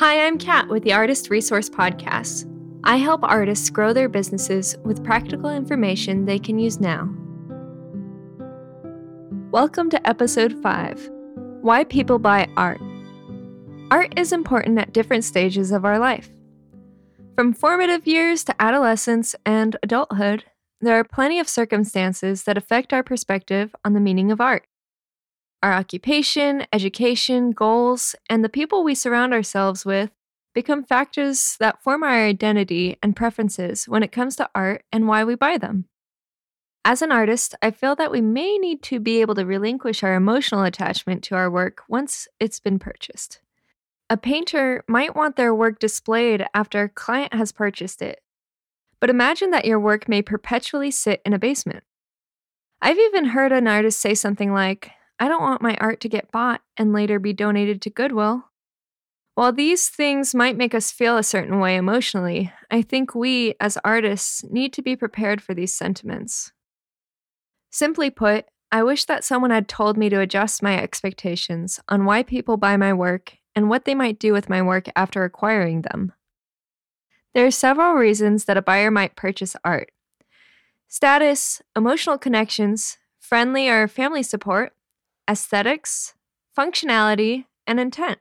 Hi, I'm Kat with the Artist Resource Podcast. I help artists grow their businesses with practical information they can use now. Welcome to Episode 5, Why People Buy Art. Art is important at different stages of our life. From formative years to adolescence and adulthood, there are plenty of circumstances that affect our perspective on the meaning of art. Our occupation, education, goals, and the people we surround ourselves with become factors that form our identity and preferences when it comes to art and why we buy them. As an artist, I feel that we may need to be able to relinquish our emotional attachment to our work once it's been purchased. A painter might want their work displayed after a client has purchased it, but imagine that your work may perpetually sit in a basement. I've even heard an artist say something like, "I don't want my art to get bought and later be donated to Goodwill." While these things might make us feel a certain way emotionally, I think we, as artists, need to be prepared for these sentiments. Simply put, I wish that someone had told me to adjust my expectations on why people buy my work and what they might do with my work after acquiring them. There are several reasons that a buyer might purchase art: status, emotional connections, friendly or family support, aesthetics, functionality, and intent.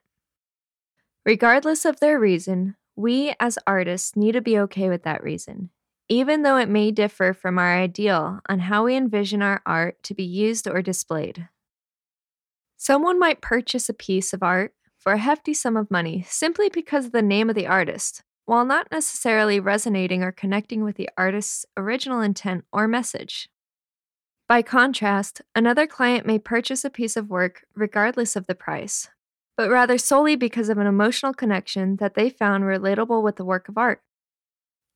Regardless of their reason, we as artists need to be okay with that reason, even though it may differ from our ideal on how we envision our art to be used or displayed. Someone might purchase a piece of art for a hefty sum of money simply because of the name of the artist, while not necessarily resonating or connecting with the artist's original intent or message. By contrast, another client may purchase a piece of work regardless of the price, but rather solely because of an emotional connection that they found relatable with the work of art.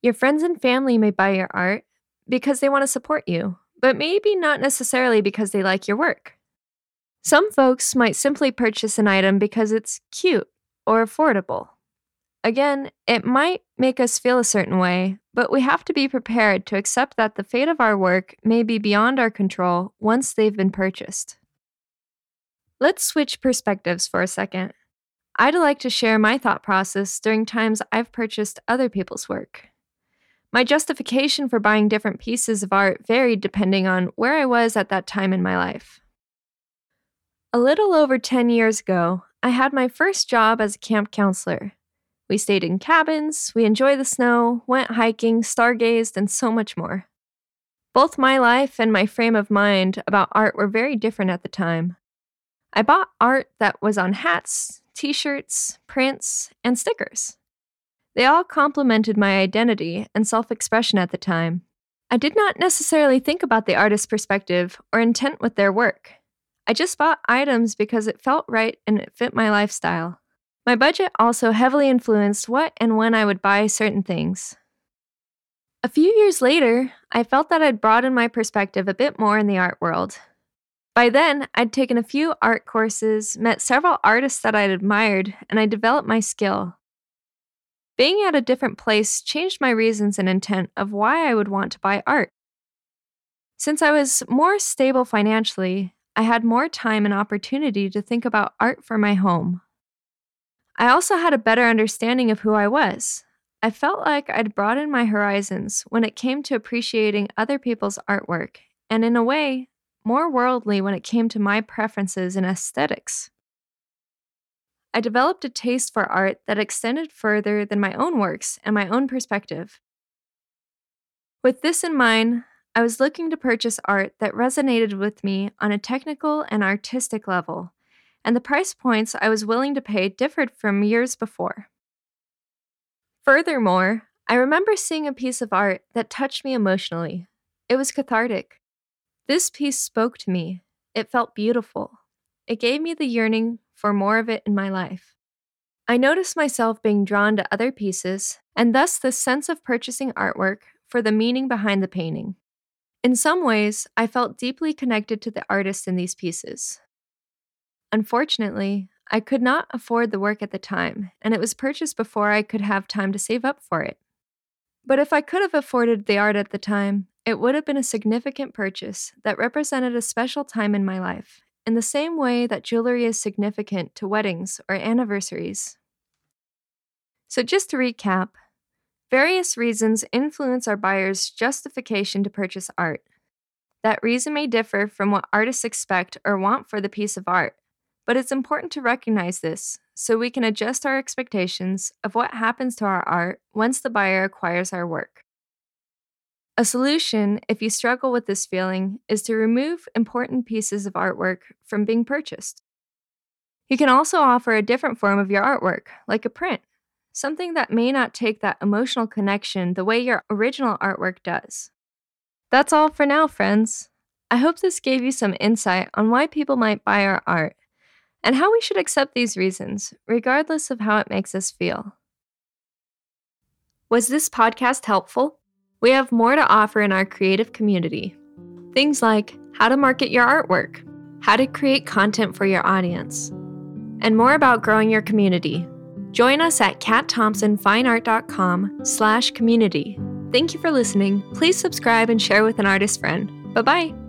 Your friends and family may buy your art because they want to support you, but maybe not necessarily because they like your work. Some folks might simply purchase an item because it's cute or affordable. Again, it might make us feel a certain way, but we have to be prepared to accept that the fate of our work may be beyond our control once they've been purchased. Let's switch perspectives for a second. I'd like to share my thought process during times I've purchased other people's work. My justification for buying different pieces of art varied depending on where I was at that time in my life. A little over 10 years ago, I had my first job as a camp counselor. We stayed in cabins, we enjoyed the snow, went hiking, stargazed, and so much more. Both my life and my frame of mind about art were very different at the time. I bought art that was on hats, t-shirts, prints, and stickers. They all complemented my identity and self-expression at the time. I did not necessarily think about the artist's perspective or intent with their work. I just bought items because it felt right and it fit my lifestyle. My budget also heavily influenced what and when I would buy certain things. A few years later, I felt that I'd broadened my perspective a bit more in the art world. By then, I'd taken a few art courses, met several artists that I'd admired, and I developed my skill. Being at a different place changed my reasons and intent of why I would want to buy art. Since I was more stable financially, I had more time and opportunity to think about art for my home. I also had a better understanding of who I was. I felt like I'd broadened my horizons when it came to appreciating other people's artwork, and in a way, more worldly when it came to my preferences and aesthetics. I developed a taste for art that extended further than my own works and my own perspective. With this in mind, I was looking to purchase art that resonated with me on a technical and artistic level, and the price points I was willing to pay differed from years before. Furthermore, I remember seeing a piece of art that touched me emotionally. It was cathartic. This piece spoke to me. It felt beautiful. It gave me the yearning for more of it in my life. I noticed myself being drawn to other pieces, and thus the sense of purchasing artwork for the meaning behind the painting. In some ways, I felt deeply connected to the artist in these pieces. Unfortunately, I could not afford the work at the time, and it was purchased before I could have time to save up for it. But if I could have afforded the art at the time, it would have been a significant purchase that represented a special time in my life, in the same way that jewelry is significant to weddings or anniversaries. So just to recap, various reasons influence our buyer's justification to purchase art. That reason may differ from what artists expect or want for the piece of art, but it's important to recognize this so we can adjust our expectations of what happens to our art once the buyer acquires our work. A solution, if you struggle with this feeling, is to remove important pieces of artwork from being purchased. You can also offer a different form of your artwork, like a print, something that may not take that emotional connection the way your original artwork does. That's all for now, friends. I hope this gave you some insight on why people might buy our art and how we should accept these reasons, regardless of how it makes us feel. Was this podcast helpful? We have more to offer in our creative community. Things like how to market your artwork, how to create content for your audience, and more about growing your community. Join us at catthompsonfineart.com/community. Thank you for listening. Please subscribe and share with an artist friend. Bye-bye.